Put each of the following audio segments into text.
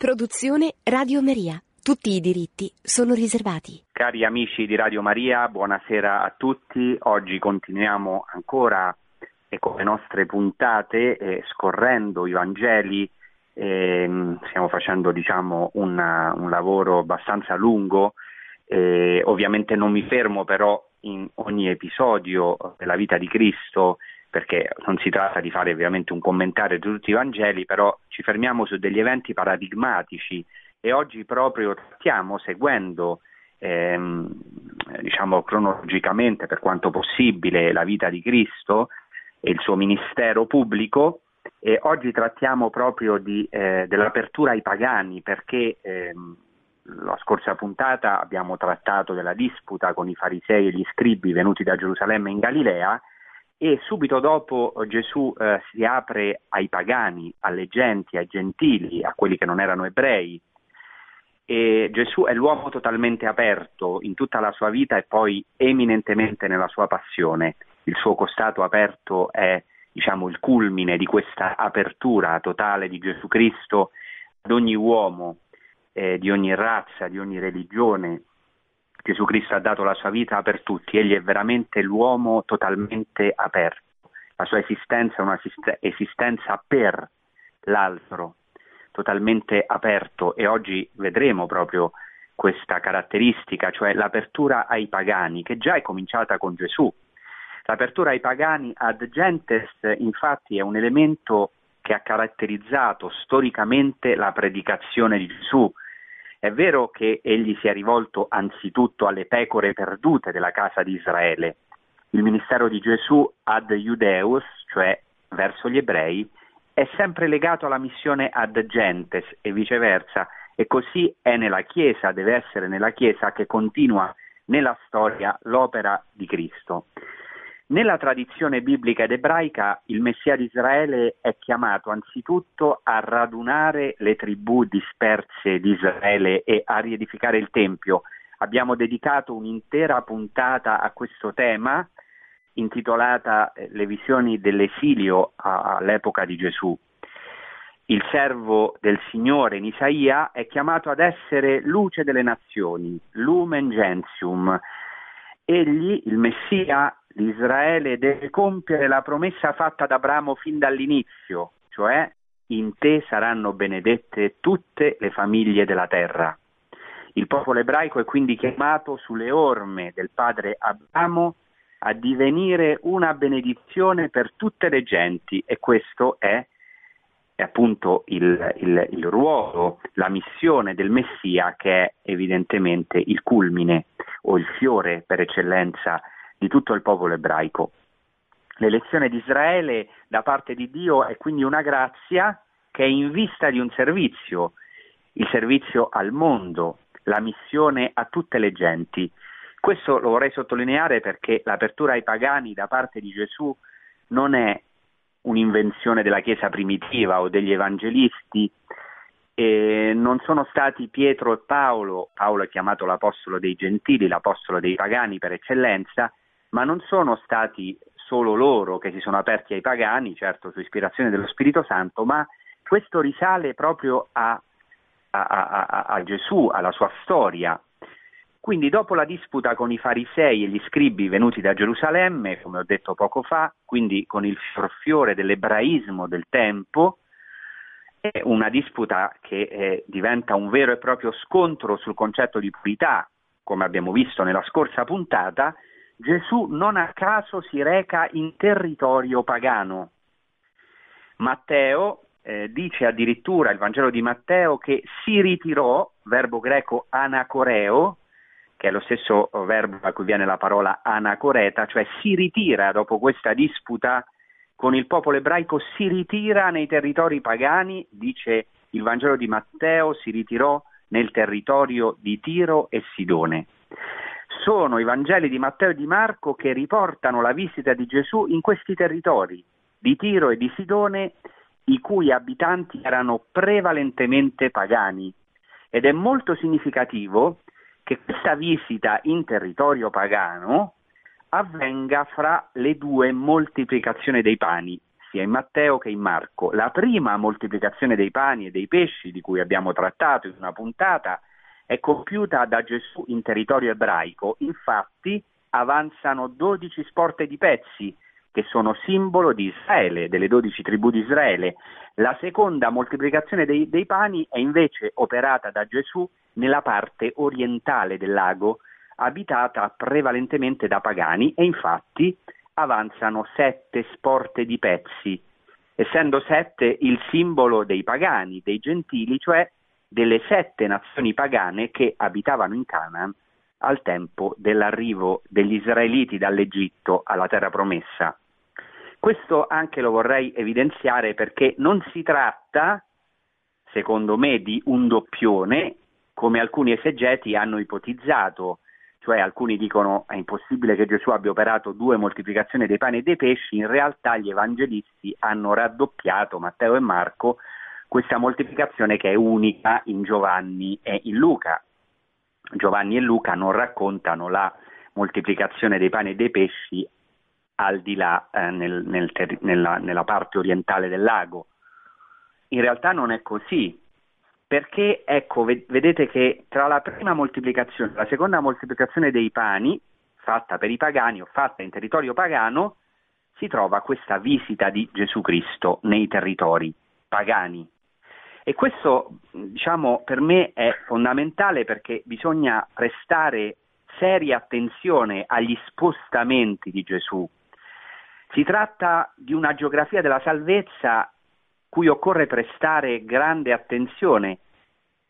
Produzione Radio Maria. Tutti i diritti sono riservati. Cari amici di Radio Maria, buonasera a tutti. Oggi continuiamo ancora con le nostre puntate scorrendo i Vangeli. Stiamo facendo un lavoro abbastanza lungo. Ovviamente non mi fermo però in ogni episodio della vita di Cristo, perché non si tratta di fare ovviamente un commentario di tutti i Vangeli, però ci fermiamo su degli eventi paradigmatici e oggi proprio stiamo seguendo cronologicamente, per quanto possibile, la vita di Cristo e il suo ministero pubblico, e oggi trattiamo proprio dell'apertura ai pagani, perché la scorsa puntata abbiamo trattato della disputa con i farisei e gli scribi venuti da Gerusalemme in Galilea, e subito dopo Gesù si apre ai pagani, alle genti, ai gentili, a quelli che non erano ebrei, e Gesù è l'uomo totalmente aperto in tutta la sua vita e poi eminentemente nella sua passione. Il suo costato aperto è il culmine di questa apertura totale di Gesù Cristo ad ogni uomo, di ogni razza, di ogni religione. Gesù Cristo ha dato la sua vita per tutti, egli è veramente l'uomo totalmente aperto, la sua esistenza è una esistenza per l'altro, totalmente aperto, e oggi vedremo proprio questa caratteristica, cioè l'apertura ai pagani, che già è cominciata con Gesù. L'apertura ai pagani ad gentes, infatti, è un elemento che ha caratterizzato storicamente la predicazione di Gesù. È vero che egli si è rivolto anzitutto alle pecore perdute della casa di Israele. Il ministero di Gesù ad Iudeus, cioè verso gli ebrei, è sempre legato alla missione ad gentes e viceversa, e così è nella Chiesa, deve essere nella Chiesa che continua nella storia l'opera di Cristo. Nella tradizione biblica ed ebraica il Messia di Israele è chiamato anzitutto a radunare le tribù disperse di Israele e a riedificare il Tempio. Abbiamo dedicato un'intera puntata a questo tema, intitolata Le visioni dell'esilio all'epoca di Gesù. Il servo del Signore in Isaia è chiamato ad essere luce delle nazioni, lumen gentium. Egli, il Messia di Israele, deve compiere la promessa fatta ad Abramo fin dall'inizio, cioè in te saranno benedette tutte le famiglie della terra. Il popolo ebraico è quindi chiamato sulle orme del padre Abramo a divenire una benedizione per tutte le genti, e questo è appunto il ruolo, la missione del Messia, che è evidentemente il culmine o il fiore per eccellenza di tutto il popolo ebraico. L'elezione di Israele da parte di Dio è quindi una grazia che è in vista di un servizio, il servizio al mondo, la missione a tutte le genti. Questo lo vorrei sottolineare perché l'apertura ai pagani da parte di Gesù non è un'invenzione della Chiesa primitiva o degli evangelisti. Non sono stati Pietro e Paolo è chiamato l'apostolo dei gentili, l'apostolo dei pagani per eccellenza, ma non sono stati solo loro che si sono aperti ai pagani, certo su ispirazione dello Spirito Santo, ma questo risale proprio a Gesù, alla sua storia. Quindi dopo la disputa con i farisei e gli scribi venuti da Gerusalemme, come ho detto poco fa, quindi con il fiorfiore dell'ebraismo del tempo, è una disputa che diventa un vero e proprio scontro sul concetto di purità. Come abbiamo visto nella scorsa puntata, Gesù non a caso si reca in territorio pagano. Matteo dice addirittura, il Vangelo di Matteo, che si ritirò, verbo greco anacoreo, che è lo stesso verbo da cui viene la parola anacoreta, cioè si ritira dopo questa disputa con il popolo ebraico, si ritira nei territori pagani, dice il Vangelo di Matteo, si ritirò nel territorio di Tiro e Sidone. Sono i Vangeli di Matteo e di Marco che riportano la visita di Gesù in questi territori, di Tiro e di Sidone, i cui abitanti erano prevalentemente pagani, ed è molto significativo che questa visita in territorio pagano avvenga fra le due moltiplicazioni dei pani. sia in Matteo che in Marco. La prima moltiplicazione dei pani e dei pesci, di cui abbiamo trattato in una puntata, è compiuta da Gesù in territorio ebraico. Infatti avanzano 12 sporte di pezzi, che sono simbolo di Israele, delle 12 tribù di Israele. La seconda moltiplicazione dei pani è invece operata da Gesù nella parte orientale del lago, abitata prevalentemente da pagani, e infatti avanzano 7 sporte di pezzi, essendo 7 il simbolo dei pagani, dei gentili, cioè delle 7 nazioni pagane che abitavano in Canaan al tempo dell'arrivo degli israeliti dall'Egitto alla terra promessa. Questo anche lo vorrei evidenziare, perché non si tratta, secondo me, di un doppione, come alcuni esegeti hanno ipotizzato, cioè alcuni dicono è impossibile che Gesù abbia operato 2 moltiplicazioni dei pani e dei pesci. In realtà gli evangelisti hanno raddoppiato, Matteo e Marco, questa moltiplicazione che è unica in Giovanni e in Luca. Giovanni e Luca non raccontano la moltiplicazione dei pani e dei pesci al di là, nella parte orientale del lago. In realtà non è così, perché ecco, vedete che tra la prima moltiplicazione e la seconda moltiplicazione dei pani, fatta per i pagani o fatta in territorio pagano, si trova questa visita di Gesù Cristo nei territori pagani. E questo, diciamo, per me è fondamentale, perché bisogna prestare seria attenzione agli spostamenti di Gesù. Si tratta di una geografia della salvezza cui occorre prestare grande attenzione.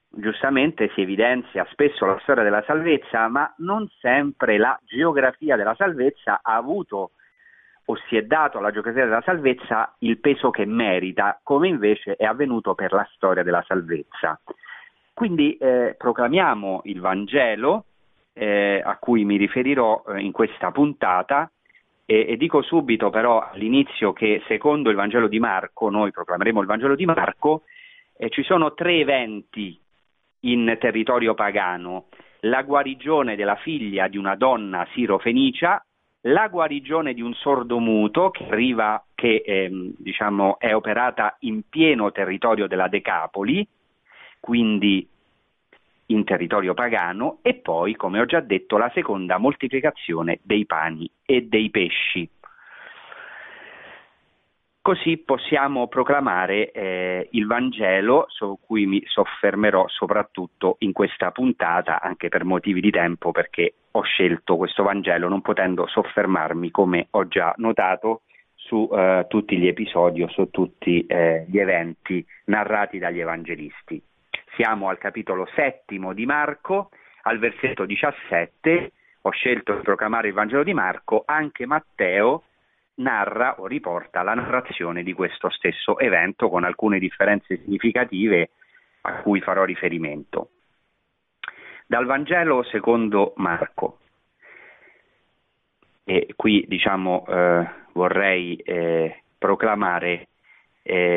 Giustamente si evidenzia spesso la storia della salvezza, ma non sempre la geografia della salvezza ha avuto o si è dato alla geografia della salvezza il peso che merita, come invece è avvenuto per la storia della salvezza. Quindi proclamiamo il Vangelo, a cui mi riferirò in questa puntata, e dico subito però all'inizio che secondo il Vangelo di Marco, noi proclameremo il Vangelo di Marco, ci sono 3 eventi in territorio pagano: la guarigione della figlia di una donna sirofenicia, la guarigione di un sordo muto che è operata in pieno territorio della Decapoli, quindi in territorio pagano, e poi, come ho già detto, la seconda moltiplicazione dei pani e dei pesci. Così possiamo proclamare il Vangelo, su cui mi soffermerò soprattutto in questa puntata, anche per motivi di tempo, perché ho scelto questo Vangelo non potendo soffermarmi, come ho già notato, su tutti gli episodi o su tutti gli eventi narrati dagli evangelisti. Siamo al capitolo 7 di Marco, al versetto 17. Ho scelto di proclamare il Vangelo di Marco. Anche Matteo narra o riporta la narrazione di questo stesso evento, con alcune differenze significative a cui farò riferimento. Dal Vangelo secondo Marco, e qui vorrei proclamare,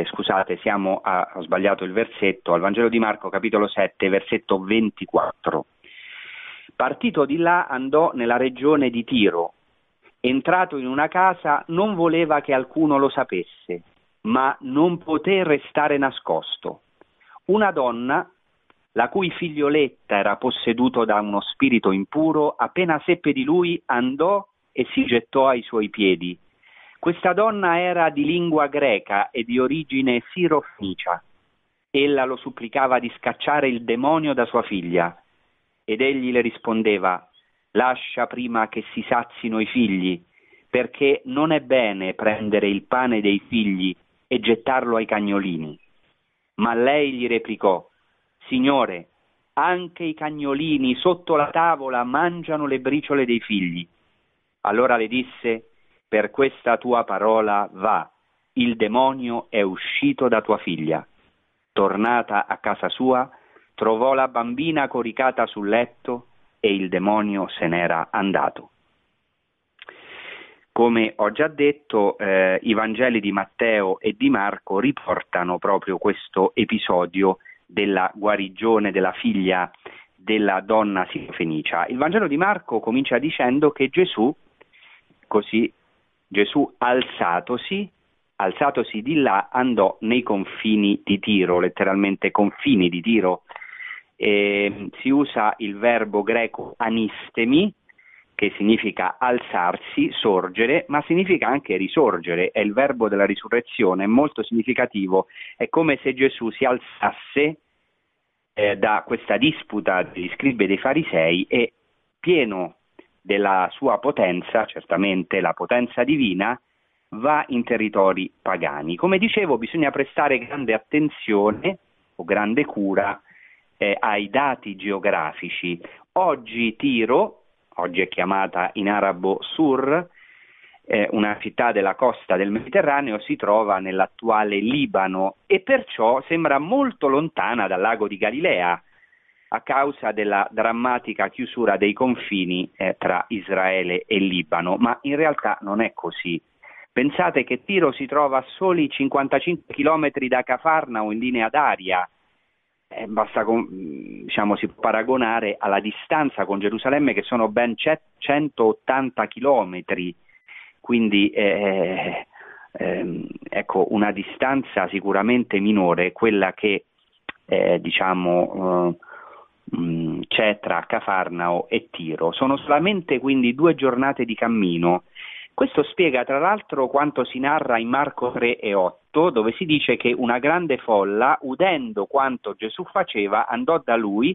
scusate, ho sbagliato il versetto, al Vangelo di Marco capitolo 7 versetto 24. Partito di là andò nella regione di Tiro. Entrato in una casa non voleva che alcuno lo sapesse, ma non poté restare nascosto. Una donna, la cui figlioletta era posseduto da uno spirito impuro, appena seppe di lui andò e si gettò ai suoi piedi. Questa donna era di lingua greca e di origine sirofenicia. Ella lo supplicava di scacciare il demonio da sua figlia, ed egli le rispondeva: «Lascia prima che si sazino i figli, perché non è bene prendere il pane dei figli e gettarlo ai cagnolini». Ma lei gli replicò: «Signore, anche i cagnolini sotto la tavola mangiano le briciole dei figli». Allora le disse: «Per questa tua parola va, il demonio è uscito da tua figlia». Tornata a casa sua, trovò la bambina coricata sul letto, e il demonio se n'era andato. Come ho già detto, i Vangeli di Matteo e di Marco riportano proprio questo episodio della guarigione della figlia della donna sirofenicia. Il Vangelo di Marco comincia dicendo che Gesù, alzatosi, alzatosi di là, andò nei confini di Tiro, letteralmente confini di Tiro. Si usa il verbo greco anistemi, che significa alzarsi, sorgere, ma significa anche risorgere, è il verbo della risurrezione, è molto significativo, è come se Gesù si alzasse da questa disputa degli scribi e dei farisei e, pieno della sua potenza, certamente la potenza divina, va in territori pagani. Come dicevo, bisogna prestare grande attenzione o grande cura ai dati geografici. Oggi Tiro, oggi è chiamata in arabo Sur, una città della costa del Mediterraneo, si trova nell'attuale Libano e perciò sembra molto lontana dal lago di Galilea a causa della drammatica chiusura dei confini tra Israele e Libano, ma in realtà non è così. Pensate che Tiro si trova a soli 55 chilometri da Cafarnao in linea d'aria. Basta si può paragonare alla distanza con Gerusalemme, che sono ben 180 chilometri, quindi una distanza sicuramente minore quella che c'è tra Cafarnao e Tiro. Sono solamente quindi 2 giornate di cammino. Questo spiega tra l'altro quanto si narra in Marco 3:8, dove si dice che una grande folla, udendo quanto Gesù faceva, andò da lui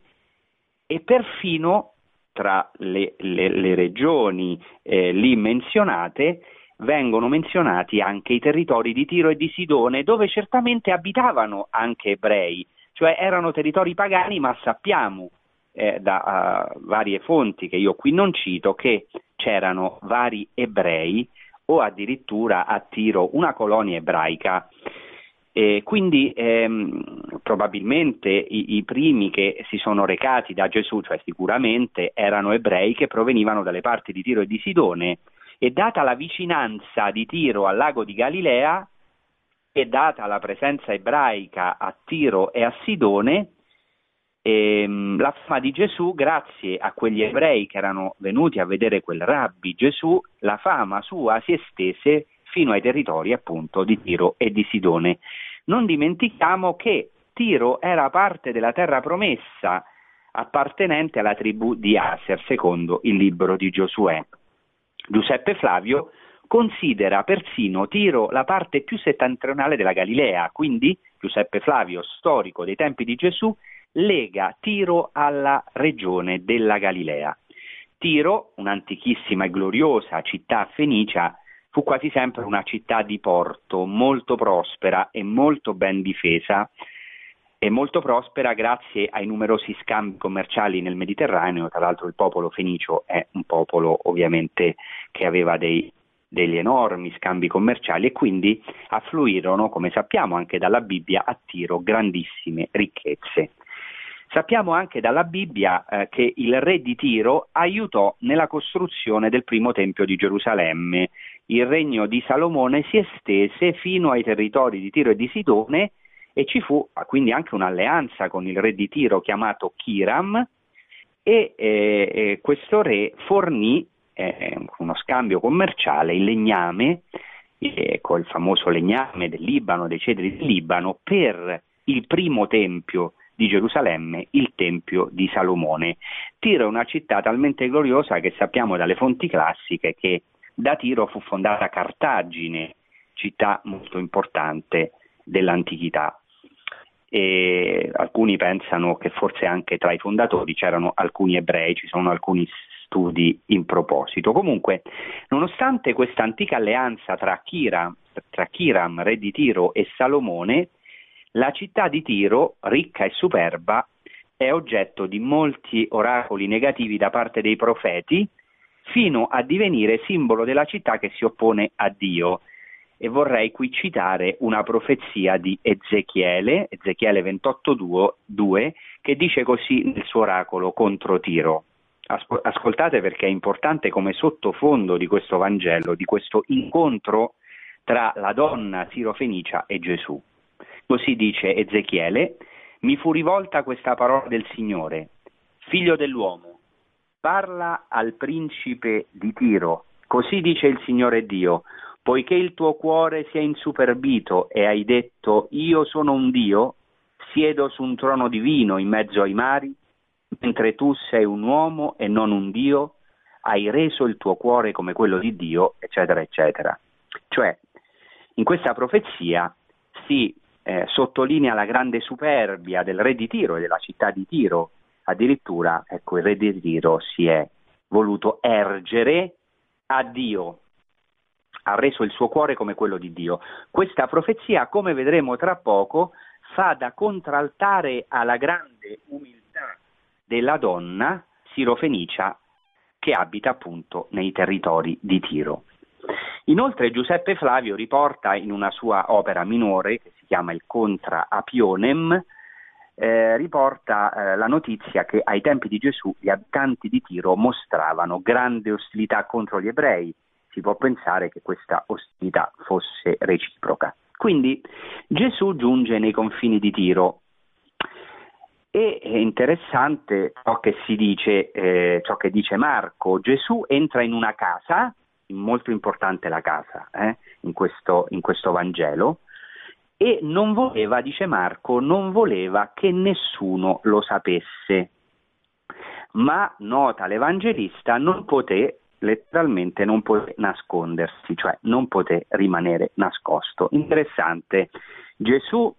e perfino tra le regioni lì menzionate vengono menzionati anche i territori di Tiro e di Sidone, dove certamente abitavano anche ebrei, cioè erano territori pagani, ma sappiamo da varie fonti che io qui non cito che c'erano vari ebrei o addirittura a Tiro una colonia ebraica, quindi probabilmente i primi che si sono recati da Gesù, cioè sicuramente erano ebrei che provenivano dalle parti di Tiro e di Sidone, e data la vicinanza di Tiro al lago di Galilea e data la presenza ebraica a Tiro e a Sidone, la fama di Gesù, grazie a quegli ebrei che erano venuti a vedere quel rabbi Gesù, la fama sua si estese fino ai territori appunto di Tiro e di Sidone. Non dimentichiamo che Tiro era parte della terra promessa, appartenente alla tribù di Aser, secondo il libro di Giosuè. Giuseppe Flavio considera persino Tiro la parte più settentrionale della Galilea, quindi Giuseppe Flavio, storico dei tempi di Gesù, lega Tiro alla regione della Galilea. Tiro, un'antichissima e gloriosa città fenicia, fu quasi sempre una città di porto, molto prospera e molto ben difesa, e molto prospera grazie ai numerosi scambi commerciali nel Mediterraneo. Tra l'altro il popolo fenicio è un popolo ovviamente che aveva degli enormi scambi commerciali, e quindi affluirono, come sappiamo anche dalla Bibbia, a Tiro grandissime ricchezze. Sappiamo anche dalla Bibbia che il re di Tiro aiutò nella costruzione del primo Tempio di Gerusalemme. Il regno di Salomone si estese fino ai territori di Tiro e di Sidone, e ci fu quindi anche un'alleanza con il re di Tiro chiamato Chiram, e questo re fornì uno scambio commerciale, il legname, col famoso legname del Libano, dei cedri del Libano, per il primo Tempio di Gerusalemme, il Tempio di Salomone. Tiro è una città talmente gloriosa che sappiamo dalle fonti classiche che da Tiro fu fondata Cartagine, città molto importante dell'antichità. E alcuni pensano che forse anche tra i fondatori c'erano alcuni ebrei, ci sono alcuni studi in proposito. Comunque, nonostante questa antica alleanza tra Chiram, re di Tiro, e Salomone, la città di Tiro, ricca e superba, è oggetto di molti oracoli negativi da parte dei profeti, fino a divenire simbolo della città che si oppone a Dio. E vorrei qui citare una profezia di Ezechiele 28:2, che dice così nel suo oracolo contro Tiro. Ascoltate, perché è importante come sottofondo di questo Vangelo, di questo incontro tra la donna sirofenicia e Gesù. Così dice Ezechiele: mi fu rivolta questa parola del Signore, figlio dell'uomo, parla al principe di Tiro, così dice il Signore Dio, poiché il tuo cuore si è insuperbito e hai detto: io sono un Dio, siedo su un trono divino in mezzo ai mari, mentre tu sei un uomo e non un Dio, hai reso il tuo cuore come quello di Dio, eccetera, eccetera. Cioè, in questa profezia si sottolinea la grande superbia del re di Tiro e della città di Tiro. Addirittura, ecco, il re di Tiro si è voluto ergere a Dio, ha reso il suo cuore come quello di Dio. Questa profezia, come vedremo tra poco, fa da contraltare alla grande umiltà della donna sirofenicia che abita appunto nei territori di Tiro. Inoltre Giuseppe Flavio riporta in una sua opera minore, che si chiama il Contra Apionem, riporta la notizia che ai tempi di Gesù gli abitanti di Tiro mostravano grande ostilità contro gli ebrei. Si può pensare che questa ostilità fosse reciproca. Quindi Gesù giunge nei confini di Tiro e è interessante ciò che dice Marco. Gesù entra in una casa, molto importante la casa in questo Vangelo, e non voleva, dice Marco, non voleva che nessuno lo sapesse, ma, nota l'Evangelista, non poté nascondersi, cioè non poté rimanere nascosto. Interessante, Gesù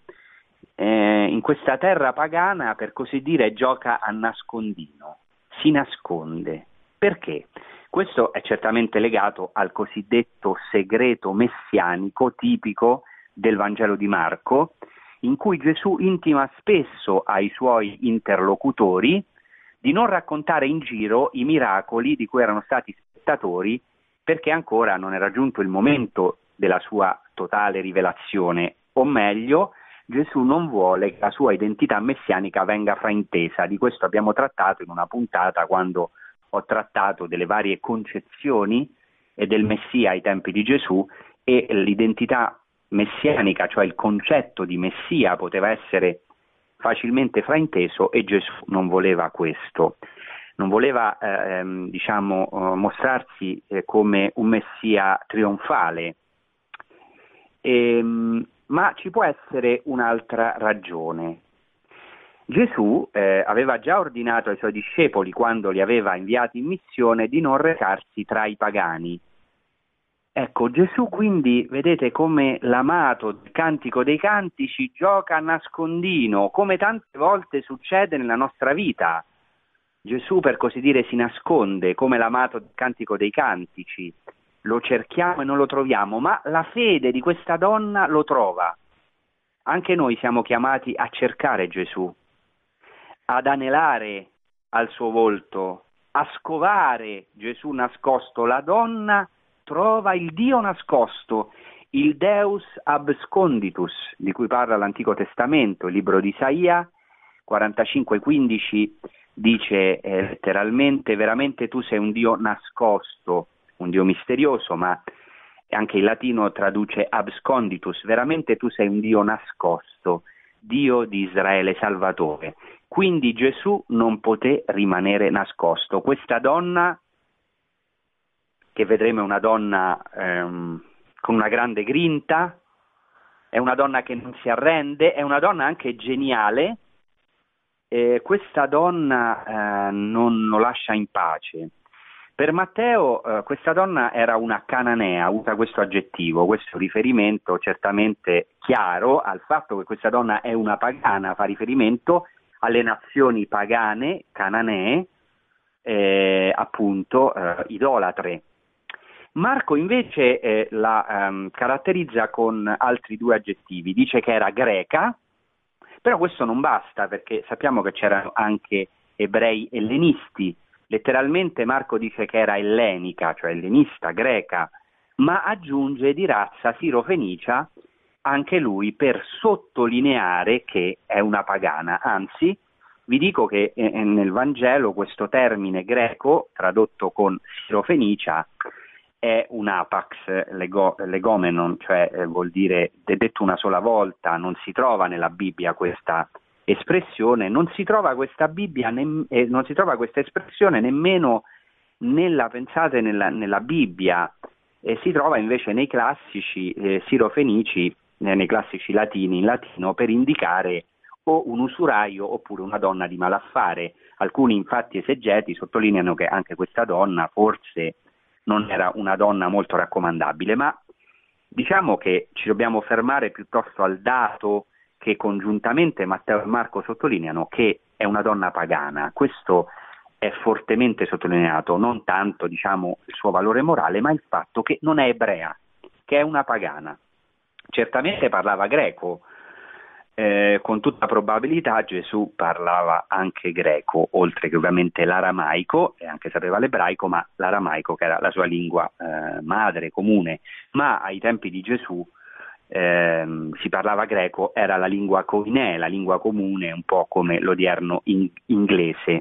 in questa terra pagana, per così dire, gioca a nascondino, si nasconde. Perché? Questo è certamente legato al cosiddetto segreto messianico tipico del Vangelo di Marco, in cui Gesù intima spesso ai suoi interlocutori di non raccontare in giro i miracoli di cui erano stati spettatori, perché ancora non era giunto il momento della sua totale rivelazione, o meglio, Gesù non vuole che la sua identità messianica venga fraintesa. Di questo abbiamo trattato in una puntata, quando ho trattato delle varie concezioni del Messia ai tempi di Gesù, e l'identità messianica, cioè il concetto di Messia, poteva essere facilmente frainteso, e Gesù non voleva questo, non voleva mostrarsi come un Messia trionfale. Ma ci può essere un'altra ragione. Gesù aveva già ordinato ai suoi discepoli, quando li aveva inviati in missione, di non recarsi tra i pagani. Ecco, Gesù quindi, vedete come l'amato del Cantico dei Cantici gioca a nascondino, come tante volte succede nella nostra vita. Gesù, per così dire, si nasconde, come l'amato del Cantico dei Cantici. Lo cerchiamo e non lo troviamo, ma la fede di questa donna lo trova. Anche noi siamo chiamati a cercare Gesù, ad anelare al suo volto, a scovare Gesù nascosto. La donna trova il Dio nascosto, il Deus absconditus, di cui parla l'Antico Testamento. Il libro di Isaia 45,15 dice letteralmente: veramente tu sei un Dio nascosto, un Dio misterioso, ma anche il latino traduce absconditus, veramente tu sei un Dio nascosto, Dio di Israele, Salvatore. Quindi Gesù non poté rimanere nascosto. Questa donna, che vedremo è una donna con una grande grinta, è una donna che non si arrende, è una donna anche geniale, questa donna non lo lascia in pace. Per Matteo questa donna era una cananea, usa questo aggettivo, questo riferimento certamente chiaro al fatto che questa donna è una pagana, fa riferimento alle nazioni pagane, cananee, idolatre. Marco invece la caratterizza con altri due aggettivi, dice che era greca, però questo non basta, perché sappiamo che c'erano anche ebrei ellenisti. Letteralmente Marco dice che era ellenica, cioè ellenista, greca, ma aggiunge di razza sirofenicia anche lui, per sottolineare che è una pagana. Anzi, vi dico che nel Vangelo questo termine greco, tradotto con sirofenicia, è un apax legomenon, cioè vuol dire detto una sola volta. Non si trova nella Bibbia questa espressione, non si trova questa espressione nemmeno nella Bibbia, e si trova invece nei classici sirofenici, nei classici latini, in latino, per indicare o un usuraio oppure una donna di malaffare. Alcuni infatti esegeti sottolineano che anche questa donna forse non era una donna molto raccomandabile, ma diciamo che ci dobbiamo fermare piuttosto al dato che congiuntamente Matteo e Marco sottolineano, che è una donna pagana. Questo è fortemente sottolineato, non tanto diciamo il suo valore morale, ma il fatto che non è ebrea, che è una pagana. Certamente parlava greco, con tutta probabilità Gesù parlava anche greco, oltre che ovviamente l'aramaico, e anche sapeva l'ebraico, ma l'aramaico che era la sua lingua madre, comune. Ma ai tempi di Gesù si parlava greco, era la lingua koinè, la lingua comune, un po' come l'odierno inglese.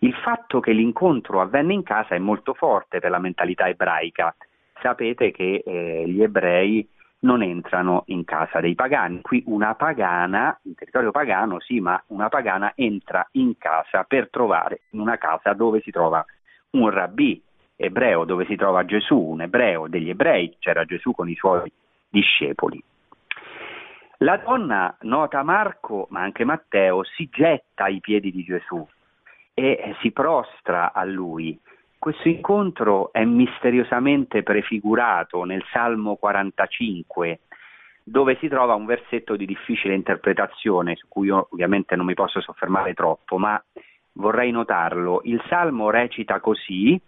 Il fatto che l'incontro avvenne in casa è molto forte per la mentalità ebraica. Sapete che gli ebrei non entrano in casa dei pagani. Qui una pagana, in territorio pagano sì, ma una pagana entra in casa per trovare, in una casa dove si trova un rabbì ebreo, dove si trova Gesù, un ebreo degli ebrei, c'era Gesù con i suoi discepoli. La donna, nota Marco, ma anche Matteo, si getta ai piedi di Gesù e si prostra a lui. Questo incontro è misteriosamente prefigurato nel Salmo 45, dove si trova un versetto di difficile interpretazione, su cui io ovviamente non mi posso soffermare troppo, ma vorrei notarlo. Il Salmo recita così: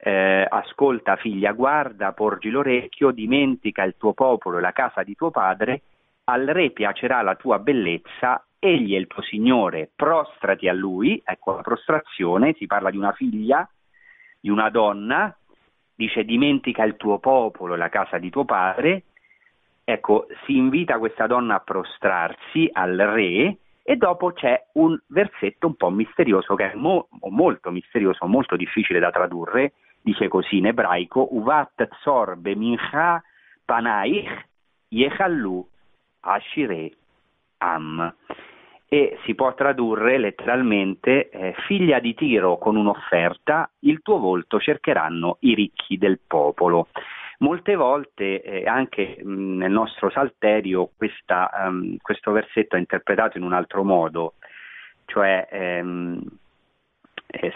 ascolta figlia, guarda, porgi l'orecchio, dimentica il tuo popolo e la casa di tuo padre, al re piacerà la tua bellezza, egli è il tuo Signore, prostrati a lui. Ecco la prostrazione, si parla di una figlia, di una donna, dice dimentica il tuo popolo, la casa di tuo padre. Ecco, si invita questa donna a prostrarsi al re, e dopo c'è un versetto un po' misterioso, che è molto misterioso, molto difficile da tradurre, dice così in ebraico: uvat sorbe mincha panaich yechallu ashire am. E si può tradurre letteralmente figlia di Tiro, con un'offerta, il tuo volto cercheranno i ricchi del popolo. Molte volte anche nel nostro salterio questo versetto è interpretato in un altro modo, cioè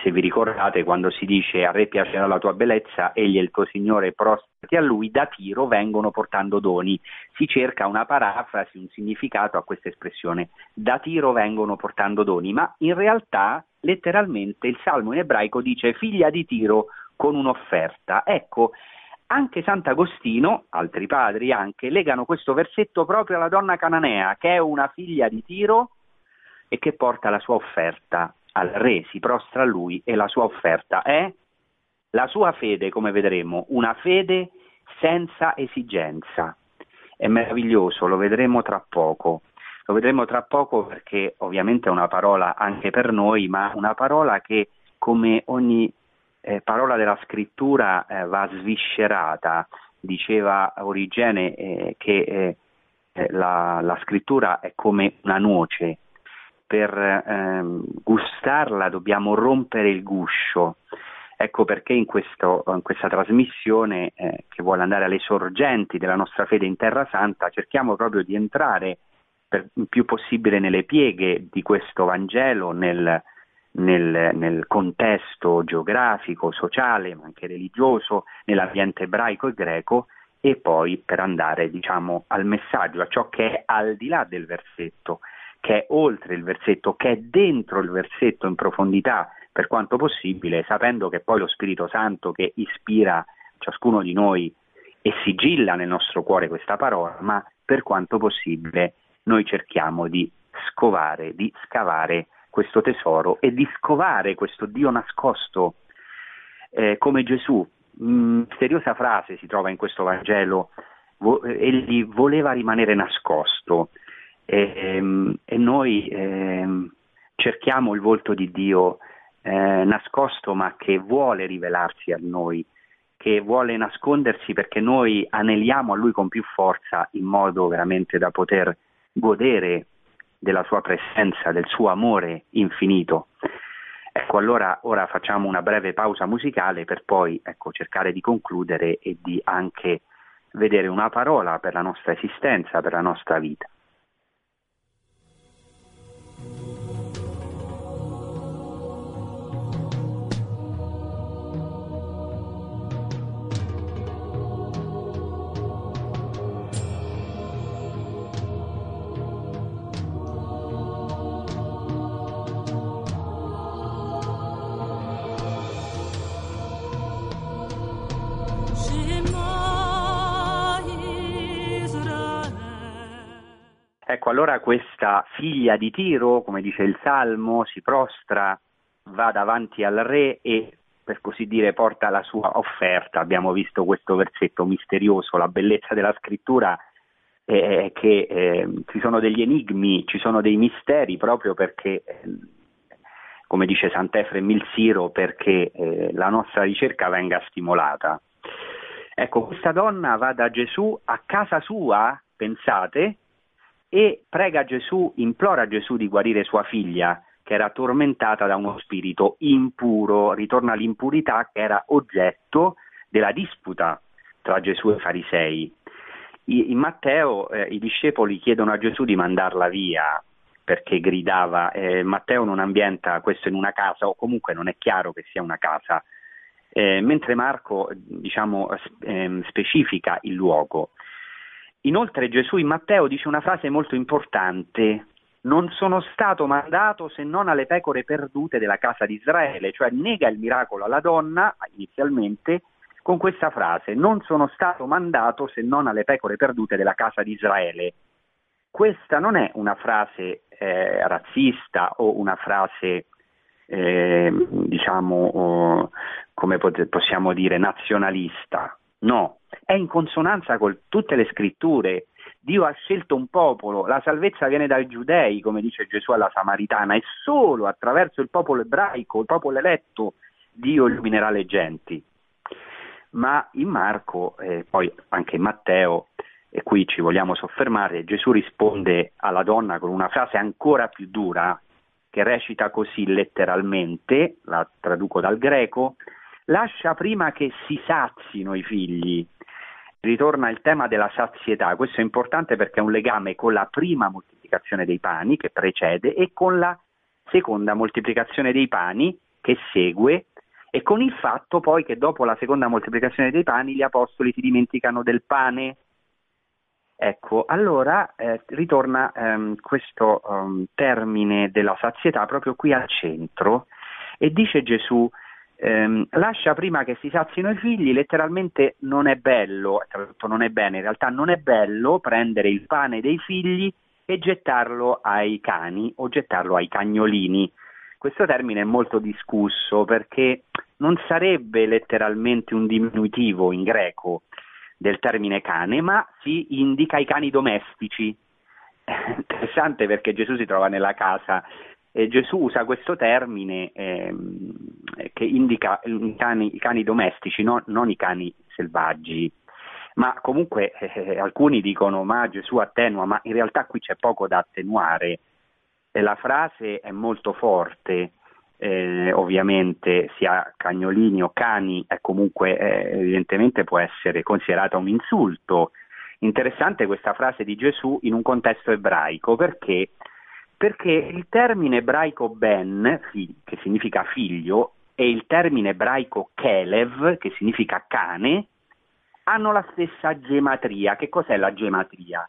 se vi ricordate, quando si dice a re piacerà la tua bellezza, egli è il tuo Signore, prostrati a lui, da Tiro vengono portando doni. Si cerca una parafrasi, un significato a questa espressione, da Tiro vengono portando doni, ma in realtà letteralmente il Salmo in ebraico dice figlia di Tiro con un'offerta. Ecco, anche Sant'Agostino, altri padri anche, legano questo versetto proprio alla donna cananea, che è una figlia di Tiro e che porta la sua offerta al re, si prostra a lui, e la sua offerta è la sua fede, come vedremo, una fede senza esigenza. È meraviglioso, lo vedremo tra poco perché ovviamente è una parola anche per noi, ma una parola che, come ogni parola della scrittura, va sviscerata. Diceva Origene che la scrittura è come una noce. Per gustarla dobbiamo rompere il guscio. Ecco perché in questa trasmissione che vuole andare alle sorgenti della nostra fede in Terra Santa, cerchiamo proprio di entrare il più possibile nelle pieghe di questo Vangelo, nel contesto geografico, sociale, ma anche religioso, nell'ambiente ebraico e greco, e poi per andare al messaggio, a ciò che è al di là del versetto, che è oltre il versetto, che è dentro il versetto, in profondità per quanto possibile, sapendo che poi lo Spirito Santo, che ispira ciascuno di noi e sigilla nel nostro cuore questa parola, ma per quanto possibile noi cerchiamo di scovare, di scavare questo tesoro e di scovare questo Dio nascosto, come Gesù. Misteriosa frase si trova in questo Vangelo: egli voleva rimanere nascosto. E noi cerchiamo il volto di Dio nascosto, ma che vuole rivelarsi a noi, che vuole nascondersi perché noi aneliamo a Lui con più forza, in modo veramente da poter godere della Sua presenza, del Suo amore infinito. Ecco, allora ora facciamo una breve pausa musicale per poi, ecco, cercare di concludere e di anche vedere una parola per la nostra esistenza, per la nostra vita. Ecco, allora questa figlia di Tiro, come dice il Salmo, si prostra, va davanti al re e, per così dire, porta la sua offerta. Abbiamo visto questo versetto misterioso, la bellezza della scrittura che ci sono degli enigmi, ci sono dei misteri, proprio perché, come dice Sant'Efrem il Siro, perché la nostra ricerca venga stimolata. Ecco, questa donna va da Gesù a casa sua, pensate, e prega Gesù, implora Gesù di guarire sua figlia che era tormentata da uno spirito impuro. Ritorna l'impurità che era oggetto della disputa tra Gesù e i farisei. In Matteo i discepoli chiedono a Gesù di mandarla via perché gridava. Matteo non ambienta questo in una casa, o comunque non è chiaro che sia una casa, mentre Marco, diciamo, specifica il luogo. Inoltre Gesù in Matteo dice una frase molto importante: non sono stato mandato se non alle pecore perdute della casa di Israele, cioè nega il miracolo alla donna inizialmente con questa frase: non sono stato mandato se non alle pecore perdute della casa di Israele. Questa non è una frase razzista o una frase come possiamo dire, nazionalista. No, è in consonanza con tutte le scritture. Dio ha scelto un popolo, la salvezza viene dai giudei, come dice Gesù alla Samaritana, e solo attraverso il popolo ebraico, il popolo eletto, Dio illuminerà le genti. Ma in Marco, poi anche in Matteo, e qui ci vogliamo soffermare, Gesù risponde alla donna con una frase ancora più dura, che recita così letteralmente, la traduco dal greco: lascia prima che si sazino i figli. Ritorna il tema della sazietà. Questo è importante perché è un legame con la prima moltiplicazione dei pani che precede e con la seconda moltiplicazione dei pani che segue, e con il fatto poi che dopo la seconda moltiplicazione dei pani gli apostoli si dimenticano del pane. Ecco, allora ritorna questo termine della sazietà proprio qui al centro, e dice Gesù: lascia prima che si sazino i figli. Letteralmente non è bello, non è bene, in realtà non è bello prendere il pane dei figli e gettarlo ai cani o gettarlo ai cagnolini. Questo termine è molto discusso perché non sarebbe letteralmente un diminutivo in greco del termine cane, ma si indica i cani domestici. Interessante, perché Gesù si trova nella casa e Gesù usa questo termine che indica i cani domestici, non i cani selvaggi. Ma comunque alcuni dicono: ma Gesù attenua, ma in realtà qui c'è poco da attenuare. La frase è molto forte, ovviamente sia cagnolini o cani, è comunque evidentemente può essere considerata un insulto. Interessante questa frase di Gesù in un contesto ebraico, perché il termine ebraico ben, che significa figlio, e il termine ebraico kelev, che significa cane, hanno la stessa gematria. Che cos'è la gematria?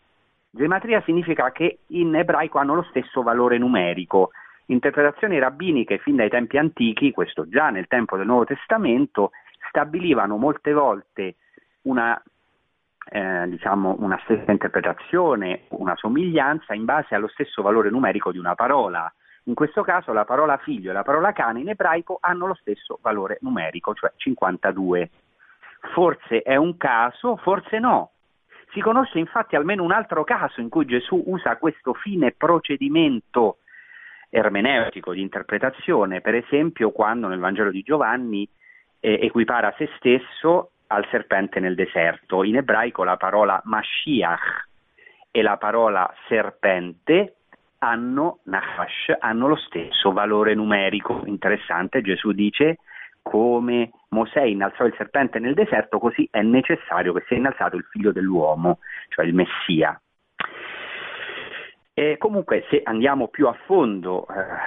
Gematria significa che in ebraico hanno lo stesso valore numerico. Interpretazioni rabbiniche fin dai tempi antichi, questo già nel tempo del Nuovo Testamento, stabilivano molte volte una stessa interpretazione, una somiglianza in base allo stesso valore numerico di una parola. In questo caso la parola figlio e la parola cane in ebraico hanno lo stesso valore numerico, cioè 52. Forse è un caso, forse no. Si conosce infatti almeno un altro caso in cui Gesù usa questo fine procedimento ermeneutico di interpretazione, per esempio quando nel Vangelo di Giovanni equipara se stesso al serpente nel deserto. In ebraico la parola Mashiach e la parola serpente hanno nahash, hanno lo stesso valore numerico. Interessante, Gesù dice: come Mosè innalzò il serpente nel deserto, così è necessario che sia innalzato il figlio dell'uomo, cioè il Messia. E comunque, se andiamo più a fondo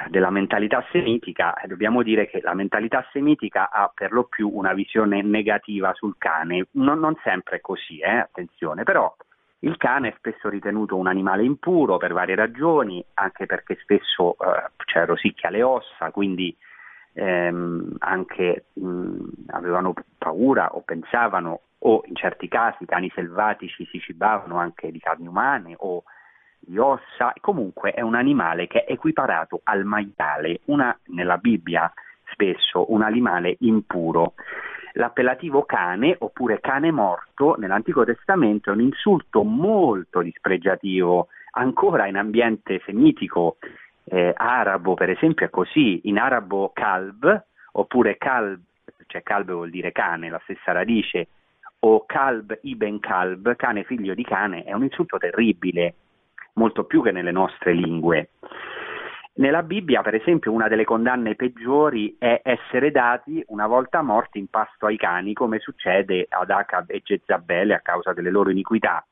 della mentalità semitica, dobbiamo dire che la mentalità semitica ha per lo più una visione negativa sul cane. Non sempre è così, attenzione, però il cane è spesso ritenuto un animale impuro per varie ragioni, anche perché spesso rosicchia le ossa, quindi avevano paura o pensavano, o in certi casi i cani selvatici si cibavano anche di carni umane o di ossa. Comunque è un animale che è equiparato al maiale, nella Bibbia spesso un animale impuro. L'appellativo cane oppure cane morto nell'Antico Testamento è un insulto molto dispregiativo, ancora in ambiente semitico. Arabo per esempio è così, in arabo kalb, oppure kalb, cioè kalb vuol dire cane, la stessa radice, o kalb ibn kalb, cane figlio di cane, è un insulto terribile, molto più che nelle nostre lingue. Nella Bibbia per esempio una delle condanne peggiori è essere dati una volta morti in pasto ai cani, come succede ad Acab e Gezzabele a causa delle loro iniquità.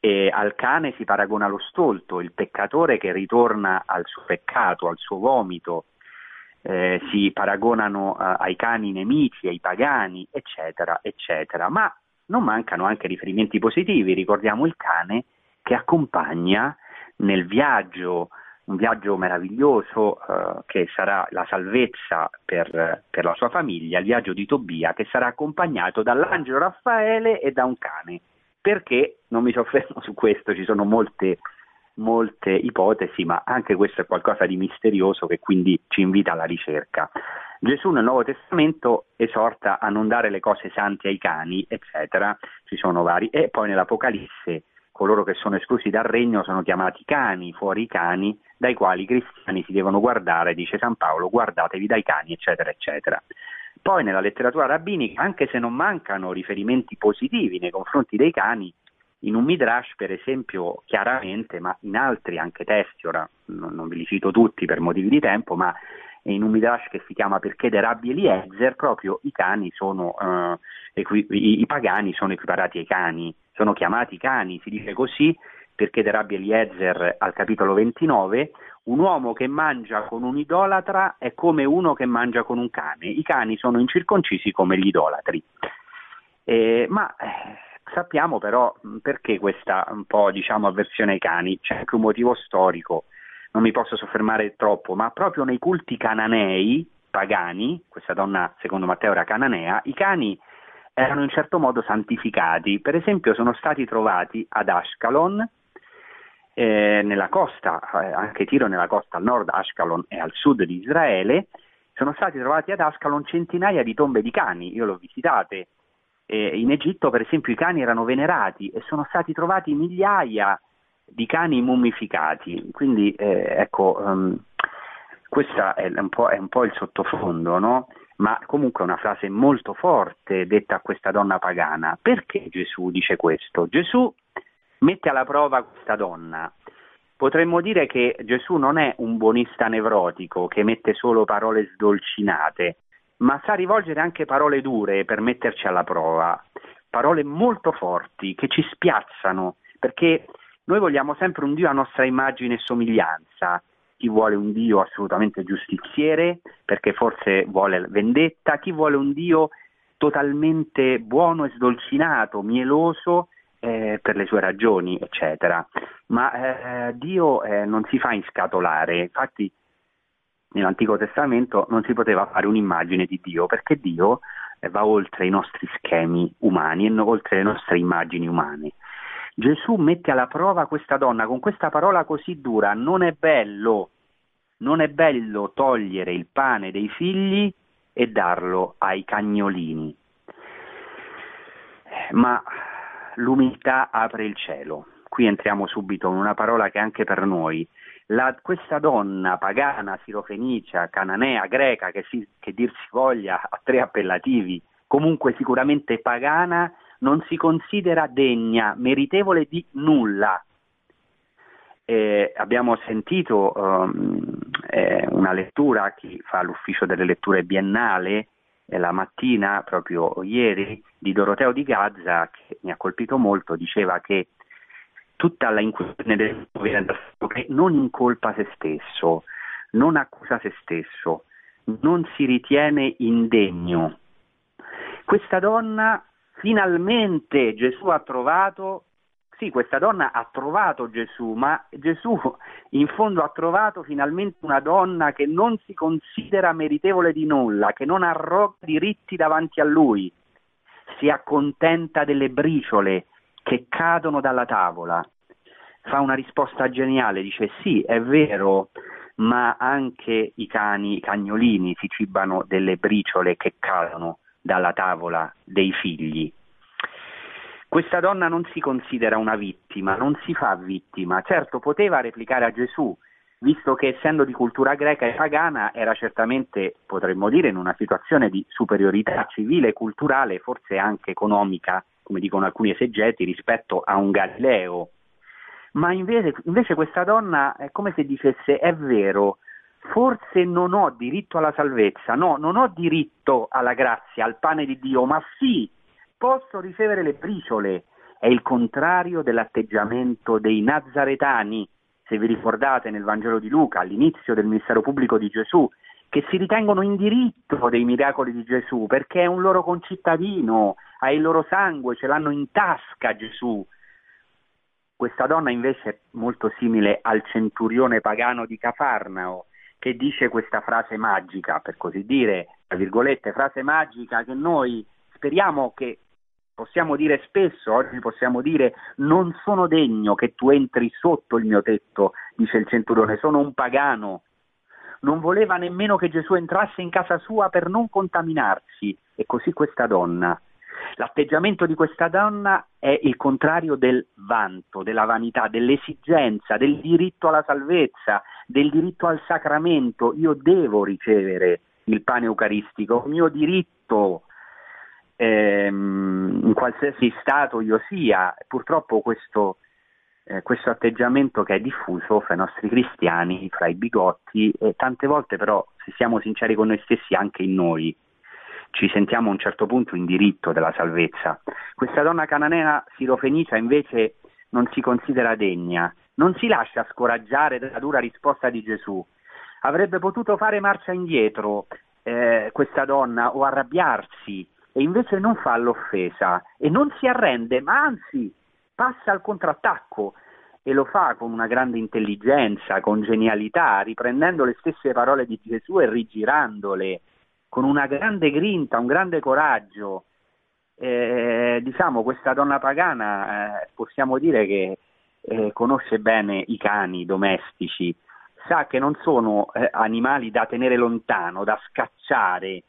E al cane si paragona lo stolto, il peccatore che ritorna al suo peccato, al suo vomito, si paragonano ai cani nemici, ai pagani, eccetera, eccetera. Ma non mancano anche riferimenti positivi, ricordiamo il cane che accompagna nel viaggio, un viaggio meraviglioso che sarà la salvezza per la sua famiglia, il viaggio di Tobia, che sarà accompagnato dall'angelo Raffaele e da un cane. Perché? Non mi soffermo su questo, ci sono molte ipotesi, ma anche questo è qualcosa di misterioso che quindi ci invita alla ricerca. Gesù nel Nuovo Testamento esorta a non dare le cose sante ai cani, eccetera, ci sono vari, e poi nell'Apocalisse coloro che sono esclusi dal regno sono chiamati cani, fuori cani, dai quali i cristiani si devono guardare, dice San Paolo, guardatevi dai cani, eccetera, eccetera. Poi nella letteratura rabbinica, anche se non mancano riferimenti positivi nei confronti dei cani, in un midrash per esempio chiaramente, ma in altri anche testi, ora non ve li cito tutti per motivi di tempo, ma in un midrash che si chiama Perché de Rabbi Eliezer, proprio i cani sono, i pagani sono equiparati ai cani, sono chiamati cani, si dice così, Perché de Rabbi Eliezer al capitolo 29, un uomo che mangia con un idolatra è come uno che mangia con un cane, i cani sono incirconcisi come gli idolatri. Ma sappiamo però perché questa un po' avversione ai cani, c'è anche un motivo storico, non mi posso soffermare troppo, ma proprio nei culti cananei, pagani, questa donna secondo Matteo era cananea, i cani erano in certo modo santificati, per esempio sono stati trovati ad Ashkelon, nella costa, anche Tiro nella costa al nord, Ashkelon e al sud di Israele, sono stati trovati ad Ashkelon centinaia di tombe di cani, io l'ho visitate, in Egitto per esempio i cani erano venerati e sono stati trovati migliaia di cani mummificati, quindi questo è un po' il sottofondo, no? Ma comunque è una frase molto forte detta a questa donna pagana. Perché Gesù dice questo? Gesù mette alla prova questa donna. Potremmo dire che Gesù non è un buonista nevrotico che mette solo parole sdolcinate, ma sa rivolgere anche parole dure per metterci alla prova, parole molto forti che ci spiazzano, perché noi vogliamo sempre un Dio a nostra immagine e somiglianza. Chi vuole un Dio assolutamente giustiziere, perché forse vuole vendetta, chi vuole un Dio totalmente buono e sdolcinato, mieloso, per le sue ragioni, eccetera. Ma Dio non si fa inscatolare, infatti nell'Antico Testamento non si poteva fare un'immagine di Dio, perché Dio va oltre i nostri schemi umani e oltre le nostre immagini umane. Gesù mette alla prova questa donna con questa parola così dura: non è bello togliere il pane dei figli e darlo ai cagnolini. Ma l'umiltà apre il cielo. Qui entriamo subito in una parola che anche per noi, questa donna pagana, sirofenicia, cananea, greca, che dir si voglia, ha tre appellativi, comunque sicuramente pagana, non si considera degna, meritevole di nulla. Abbiamo sentito una lettura, chi fa l'ufficio delle letture biennale, la mattina, proprio ieri, di Doroteo di Gaza, che mi ha colpito molto. Diceva che tutta la incursione del viene dal fatto che non incolpa se stesso, non accusa se stesso, non si ritiene indegno. Questa donna, finalmente Gesù ha trovato. Sì, questa donna ha trovato Gesù, ma Gesù in fondo ha trovato finalmente una donna che non si considera meritevole di nulla, che non arroga diritti davanti a lui, si accontenta delle briciole che cadono dalla tavola. Fa una risposta geniale, dice: sì, è vero, ma anche i cani, i cagnolini si cibano delle briciole che cadono dalla tavola dei figli. Questa donna non si considera una vittima, non si fa vittima. Certo, poteva replicare a Gesù, visto che essendo di cultura greca e pagana era certamente, potremmo dire, in una situazione di superiorità civile, culturale, forse anche economica, come dicono alcuni esegeti, rispetto a un Galileo. Ma invece questa donna è come se dicesse: è vero, forse non ho diritto alla salvezza, no, non ho diritto alla grazia, al pane di Dio, ma sì, posso ricevere le briciole. È il contrario dell'atteggiamento dei nazaretani, se vi ricordate nel Vangelo di Luca, all'inizio del ministero pubblico di Gesù, che si ritengono in diritto dei miracoli di Gesù, perché è un loro concittadino, ha il loro sangue, ce l'hanno in tasca Gesù. Questa donna invece è molto simile al centurione pagano di Cafarnao, che dice questa frase magica, per così dire, tra virgolette, frase magica che noi speriamo che possiamo dire spesso, oggi possiamo dire: non sono degno che tu entri sotto il mio tetto, dice il centurione, sono un pagano. Non voleva nemmeno che Gesù entrasse in casa sua per non contaminarsi, e così questa donna. L'atteggiamento di questa donna è il contrario del vanto, della vanità, dell'esigenza, del diritto alla salvezza, del diritto al sacramento. Io devo ricevere il pane eucaristico, il mio diritto, in qualsiasi stato io sia. Purtroppo questo atteggiamento che è diffuso fra i nostri cristiani, fra i bigotti, e tante volte però, se siamo sinceri con noi stessi, anche in noi ci sentiamo a un certo punto in diritto della salvezza. Questa donna cananea sirofenicia invece non si considera degna, non si lascia scoraggiare dalla dura risposta di Gesù. Avrebbe potuto fare marcia indietro questa donna, o arrabbiarsi, e invece non fa l'offesa e non si arrende, ma anzi passa al contrattacco, e lo fa con una grande intelligenza, con genialità, riprendendo le stesse parole di Gesù e rigirandole, con una grande grinta, un grande coraggio. Questa donna pagana possiamo dire che conosce bene i cani domestici, sa che non sono animali da tenere lontano, da scacciare,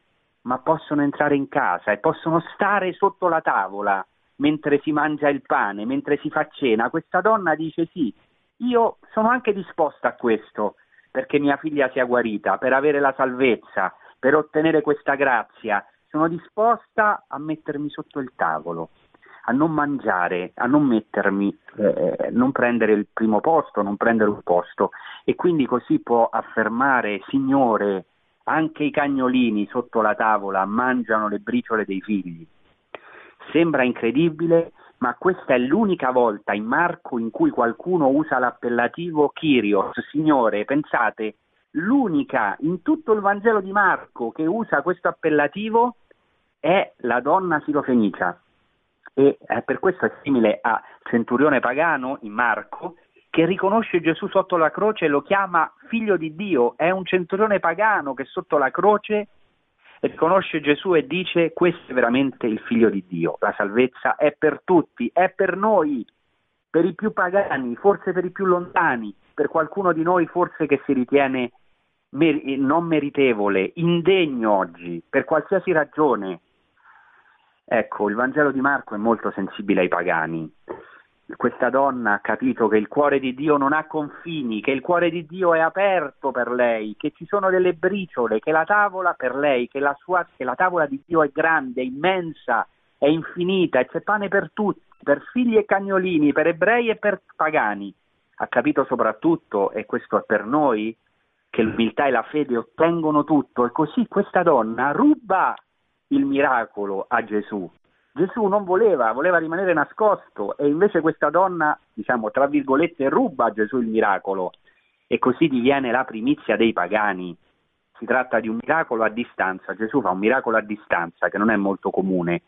ma possono entrare in casa e possono stare sotto la tavola mentre si mangia il pane, mentre si fa cena. Questa donna dice: sì, io sono anche disposta a questo, perché mia figlia sia guarita, per avere la salvezza, per ottenere questa grazia. Sono disposta a mettermi sotto il tavolo, a non mangiare, a non mettermi, non prendere il primo posto, non prendere un posto. E quindi così può affermare: Signore, anche i cagnolini sotto la tavola mangiano le briciole dei figli. Sembra incredibile, ma questa è l'unica volta in Marco in cui qualcuno usa l'appellativo Kyrios, Signore. Pensate, l'unica in tutto il Vangelo di Marco che usa questo appellativo è la donna sirofenicia, e per questo è simile a centurione pagano in Marco, che riconosce Gesù sotto la croce e lo chiama figlio di Dio. È un centurione pagano che sotto la croce riconosce Gesù e dice: questo è veramente il figlio di Dio, la salvezza è per tutti, è per noi, per i più pagani, forse per i più lontani, per qualcuno di noi forse che si ritiene non meritevole, indegno oggi, per qualsiasi ragione. Ecco, il Vangelo di Marco è molto sensibile ai pagani. Questa donna ha capito che il cuore di Dio non ha confini, che il cuore di Dio è aperto per lei, che ci sono delle briciole, che la tavola per lei, che la tavola di Dio è grande, è immensa, è infinita, e c'è pane per tutti, per figli e cagnolini, per ebrei e per pagani. ha capito soprattutto, e questo è per noi, che l'umiltà e la fede ottengono tutto, e così questa donna ruba il miracolo a Gesù. Gesù non voleva rimanere nascosto, e invece questa donna, diciamo tra virgolette, ruba a Gesù il miracolo, e così diviene la primizia dei pagani. Si tratta di un miracolo a distanza. Gesù fa un miracolo a distanza che non è molto comune,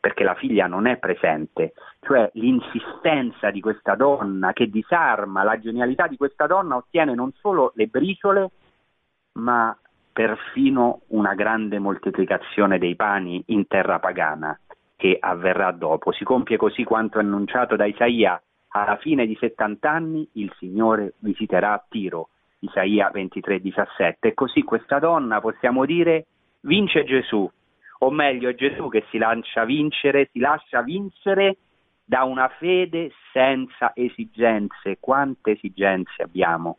perché la figlia non è presente, cioè l'insistenza di questa donna che disarma la genialità di questa donna ottiene non solo le briciole, ma perfino una grande moltiplicazione dei pani in terra pagana che avverrà dopo. Si compie così quanto annunciato da Isaia: alla fine di 70 anni il Signore visiterà Tiro, Isaia 23,17. E così questa donna, possiamo dire, vince Gesù. O meglio, è Gesù che si lascia vincere da una fede senza esigenze. Quante esigenze abbiamo?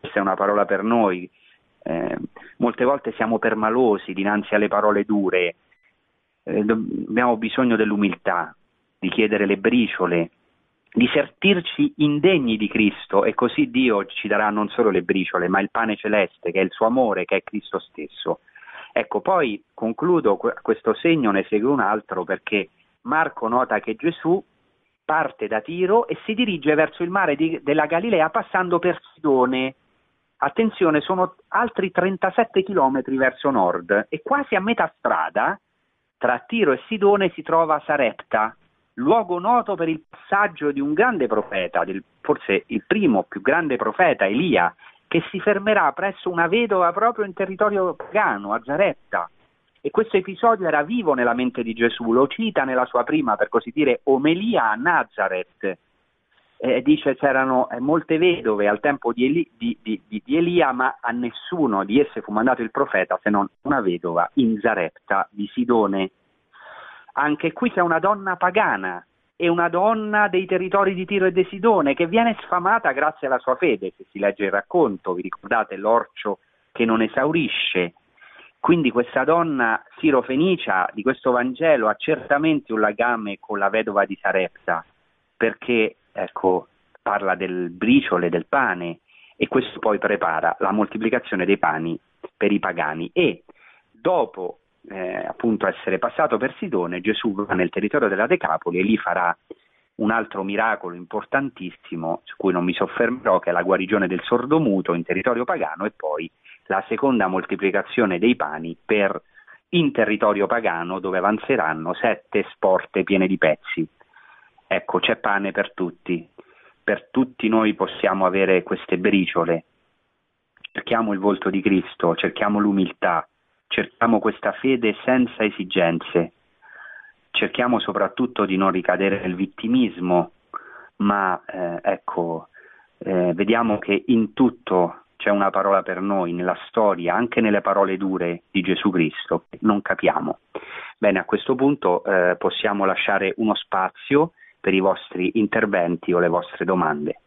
Questa è una parola per noi. Molte volte siamo permalosi dinanzi alle parole dure. Abbiamo bisogno dell'umiltà, di chiedere le briciole, di sentirci indegni di Cristo, e così Dio ci darà non solo le briciole, ma il pane celeste, che è il suo amore, che è Cristo stesso. Ecco, poi concludo questo segno, ne segue un altro, perché Marco nota che Gesù parte da Tiro e si dirige verso il mare della Galilea, passando per Sidone. Attenzione, sono altri 37 chilometri verso nord, e quasi a metà strada tra Tiro e Sidone si trova Sarepta, luogo noto per il passaggio di un grande profeta, forse il primo più grande profeta, Elia, che si fermerà presso una vedova proprio in territorio pagano, a Sarepta. E questo episodio era vivo nella mente di Gesù, lo cita nella sua prima, per così dire, omelia a Nazareth. Dice c'erano molte vedove al tempo di Elia, ma a nessuno di esse fu mandato il profeta se non una vedova in Sarepta di Sidone. Anche qui c'è una donna pagana, e una donna dei territori di Tiro e di Sidone, che viene sfamata grazie alla sua fede, se si legge il racconto, vi ricordate l'orcio che non esaurisce. Quindi questa donna sirofenicia di questo Vangelo ha certamente un legame con la vedova di Sarepta, perché ecco, parla del briciole, del pane, e questo poi prepara la moltiplicazione dei pani per i pagani. E dopo appunto essere passato per Sidone, Gesù va nel territorio della Decapoli e lì farà un altro miracolo importantissimo, su cui non mi soffermerò, che è la guarigione del sordomuto in territorio pagano, e poi la seconda moltiplicazione dei pani in territorio pagano, dove avanzeranno 7 sporte piene di pezzi. Ecco, c'è pane per tutti. Per tutti noi possiamo avere queste briciole. Cerchiamo il volto di Cristo, cerchiamo l'umiltà, cerchiamo questa fede senza esigenze, cerchiamo soprattutto di non ricadere nel vittimismo, ma vediamo che in tutto c'è una parola per noi, nella storia, anche nelle parole dure di Gesù Cristo, che non capiamo. Bene, a questo punto possiamo lasciare uno spazio per i vostri interventi o le vostre domande.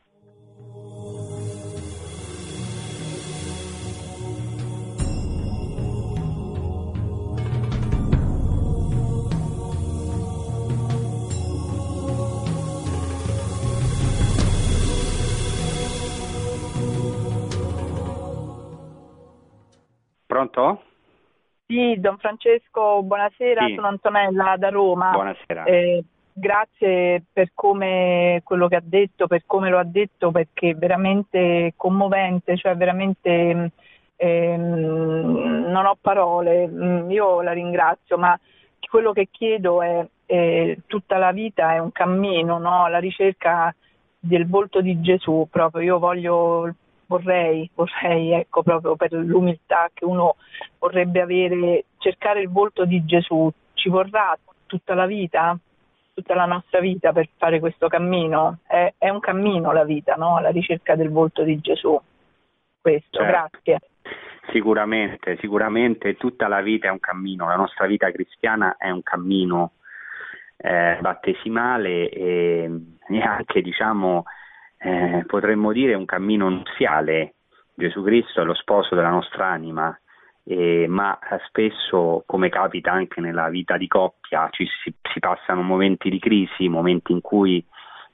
Pronto? Sì, Don Francesco, buonasera, sì. Sono Antonella da Roma. Buonasera. Grazie per come quello che ha detto, per come lo ha detto, perché è veramente commovente, cioè veramente non ho parole, io la ringrazio, ma quello che chiedo è tutta la vita è un cammino, no? La ricerca del volto di Gesù, proprio io vorrei, ecco, proprio per l'umiltà che uno vorrebbe avere, cercare il volto di Gesù. Ci vorrà tutta la vita, tutta la nostra vita per fare questo cammino? È un cammino la vita, no? La ricerca del volto di Gesù. Questo, certo. Grazie. Sicuramente tutta la vita è un cammino, la nostra vita cristiana è un cammino battesimale e anche, diciamo, potremmo dire un cammino nuziale. Gesù Cristo è lo sposo della nostra anima, ma spesso, come capita anche nella vita di coppia, si passano momenti di crisi, momenti in cui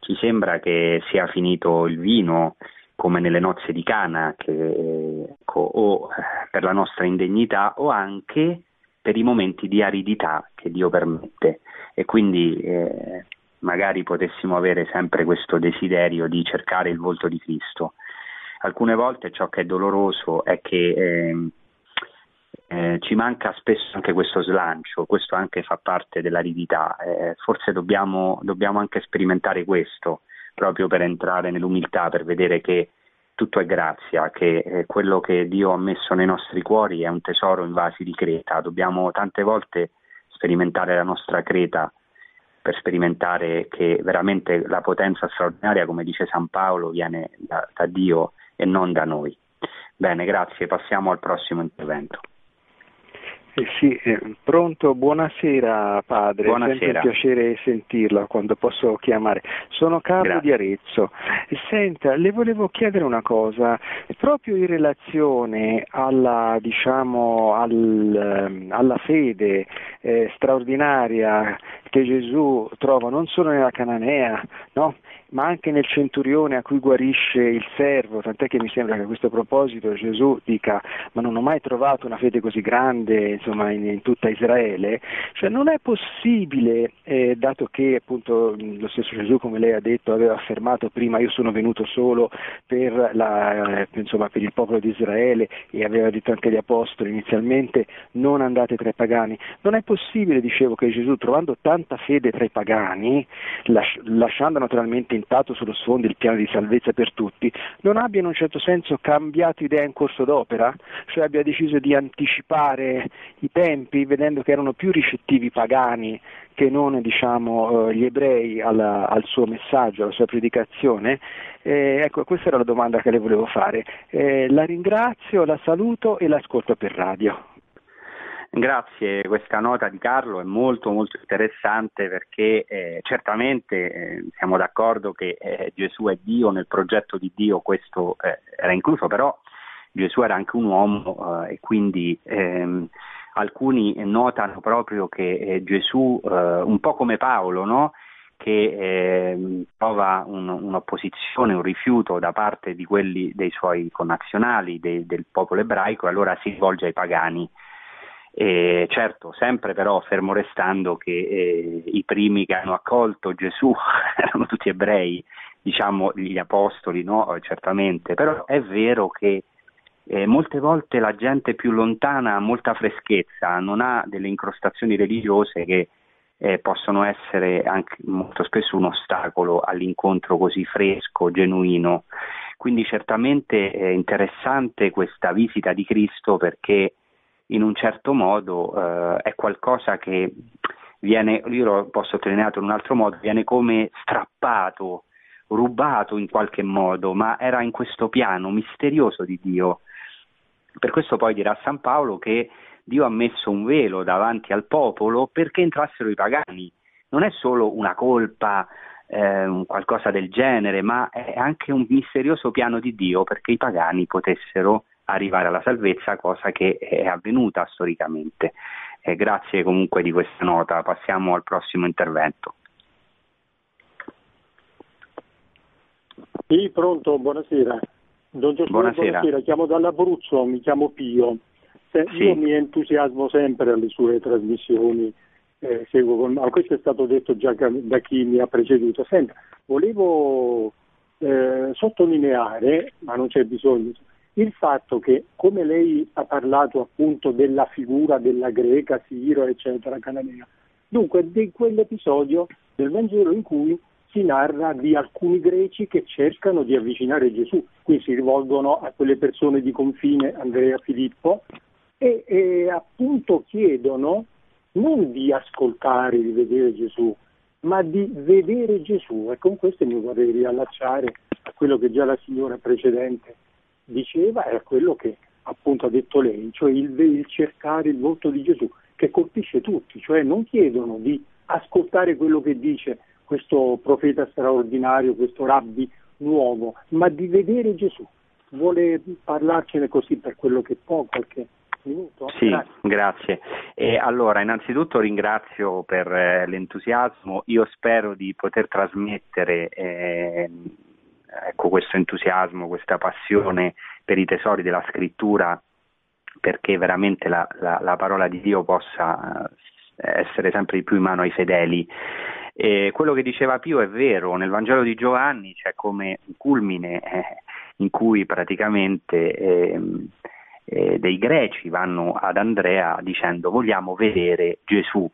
ci sembra che sia finito il vino come nelle nozze di Cana, che, ecco, o per la nostra indegnità o anche per i momenti di aridità che Dio permette, e quindi magari potessimo avere sempre questo desiderio di cercare il volto di Cristo. Alcune volte ciò che è doloroso è che ci manca spesso anche questo slancio, questo anche fa parte dell'aridità, forse dobbiamo anche sperimentare questo, proprio per entrare nell'umiltà, per vedere che tutto è grazia, che quello che Dio ha messo nei nostri cuori è un tesoro in vasi di creta. Dobbiamo tante volte sperimentare la nostra creta per sperimentare che veramente la potenza straordinaria, come dice San Paolo, viene da Dio e non da noi. Bene, grazie, passiamo al prossimo intervento. Pronto, buonasera padre, buonasera. È sempre un piacere sentirla quando posso chiamare. Sono Carlo Di Arezzo. Senta, le volevo chiedere una cosa, proprio in relazione alla, diciamo, alla fede straordinaria che Gesù trova non solo nella cananea, no? Ma anche nel centurione a cui guarisce il servo, tant'è che mi sembra che a questo proposito Gesù dica: ma non ho mai trovato una fede così grande, insomma, in tutta Israele. Cioè, non è possibile, dato che appunto lo stesso Gesù, come lei ha detto, aveva affermato prima: io sono venuto solo per il popolo di Israele, e aveva detto anche agli apostoli inizialmente: non andate tra i pagani. Non è possibile, dicevo, che Gesù, trovando tanta fede tra i pagani, lasciando naturalmente intatto sullo sfondo il piano di salvezza per tutti, non abbia in un certo senso cambiato idea in corso d'opera, cioè abbia deciso di anticipare i tempi, vedendo che erano più ricettivi i pagani che non, diciamo, gli ebrei al suo messaggio, alla sua predicazione. Ecco, questa era la domanda che le volevo fare. La ringrazio, la saluto e l'ascolto per radio. Grazie, questa nota di Carlo è molto molto interessante, perché certamente siamo d'accordo che Gesù è Dio, nel progetto di Dio questo era incluso, però Gesù era anche un uomo e quindi alcuni notano proprio che Gesù, un po' come Paolo, no? Che prova un'opposizione, un rifiuto da parte di quelli dei suoi connazionali, del popolo ebraico, e allora si rivolge ai pagani. Certo, sempre però fermo restando che i primi che hanno accolto Gesù erano tutti ebrei, diciamo gli apostoli, no? Certamente, però è vero che molte volte la gente più lontana ha molta freschezza, non ha delle incrostazioni religiose che possono essere anche molto spesso un ostacolo all'incontro così fresco, genuino. Quindi certamente è interessante questa visita di Cristo, perché in un certo modo è qualcosa che viene, io lo posso sottolineare in un altro modo, viene come strappato, rubato in qualche modo, ma era in questo piano misterioso di Dio. Per questo poi dirà San Paolo che Dio ha messo un velo davanti al popolo perché entrassero i pagani. Non è solo una colpa, qualcosa del genere, ma è anche un misterioso piano di Dio perché i pagani potessero arrivare alla salvezza, cosa che è avvenuta storicamente. Grazie comunque di questa nota, passiamo al prossimo intervento. Sì, pronto, buonasera. Don Giorgio, buonasera. Chiamo dall'Abruzzo, mi chiamo Pio. Io mi entusiasmo sempre alle sue trasmissioni, questo è stato detto già da chi mi ha preceduto. Senta, volevo sottolineare, ma non c'è bisogno, il fatto che, come lei ha parlato appunto della figura della greca, Tiro, eccetera, cananea, dunque di quell'episodio del Vangelo in cui si narra di alcuni greci che cercano di avvicinare Gesù, qui si rivolgono a quelle persone di confine, Andrea, Filippo, e appunto chiedono non di ascoltare, di vedere Gesù, ma di vedere Gesù. E con questo mi vorrei riallacciare a quello che già la signora precedente diceva, era quello che appunto ha detto lei, cioè il cercare il volto di Gesù, che colpisce tutti, cioè non chiedono di ascoltare quello che dice questo profeta straordinario, questo rabbi nuovo, ma di vedere Gesù. Vuole parlarcene così per quello che può, qualche minuto? Sì, grazie. Grazie. E allora, innanzitutto ringrazio per l'entusiasmo. Io spero di poter trasmettere questo entusiasmo, questa passione per i tesori della scrittura, perché veramente la parola di Dio possa essere sempre di più in mano ai fedeli. E quello che diceva Pio è vero, nel Vangelo di Giovanni c'è come un culmine in cui praticamente dei greci vanno ad Andrea dicendo: vogliamo vedere Gesù.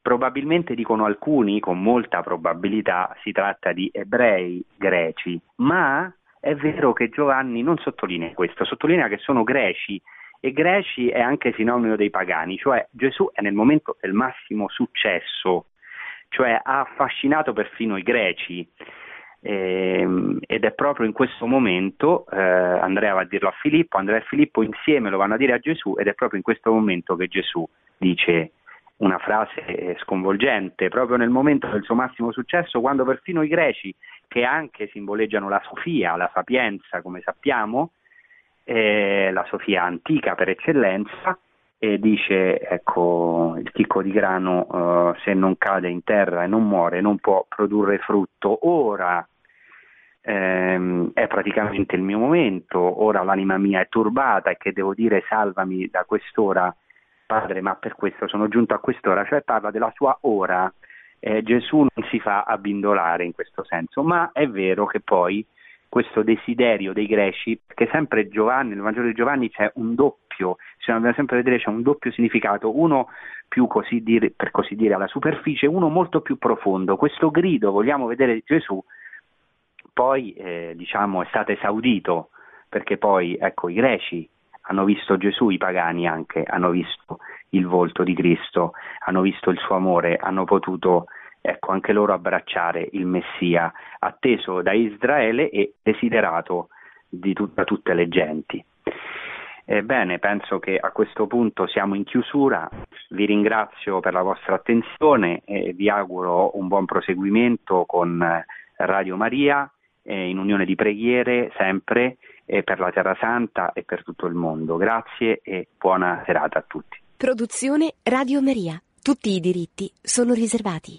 Probabilmente, dicono alcuni, con molta probabilità si tratta di ebrei greci, ma è vero che Giovanni non sottolinea questo, sottolinea che sono greci, e greci è anche sinonimo dei pagani, cioè Gesù è nel momento del massimo successo, cioè ha affascinato perfino i greci, ed è proprio in questo momento, Andrea va a dirlo a Filippo, Andrea e Filippo insieme lo vanno a dire a Gesù, ed è proprio in questo momento che Gesù dice una frase sconvolgente, proprio nel momento del suo massimo successo, quando perfino i greci, che anche simboleggiano la sofia, la sapienza, come sappiamo, la sofia antica per eccellenza, e dice: ecco, il chicco di grano se non cade in terra e non muore non può produrre frutto. Ora è praticamente il mio momento, ora l'anima mia è turbata, e che devo dire? Salvami da quest'ora, Padre, ma per questo sono giunto a quest'ora, cioè parla della sua ora. Gesù non si fa abbindolare in questo senso, ma è vero che poi questo desiderio dei greci, che sempre Giovanni, nel Vangelo di Giovanni c'è un doppio, se andiamo sempre a vedere c'è un doppio significato, uno più per così dire alla superficie, uno molto più profondo. Questo grido vogliamo vedere Gesù poi è stato esaudito, perché poi i greci hanno visto Gesù, i pagani anche hanno visto il volto di Cristo, hanno visto il suo amore, hanno potuto anche loro abbracciare il Messia, atteso da Israele e desiderato da tutte le genti. Ebbene, penso che a questo punto siamo in chiusura, vi ringrazio per la vostra attenzione e vi auguro un buon proseguimento con Radio Maria, in unione di preghiere sempre, per la Terra Santa e per tutto il mondo. Grazie e buona serata a tutti. Produzione Radio Maria. Tutti i diritti sono riservati.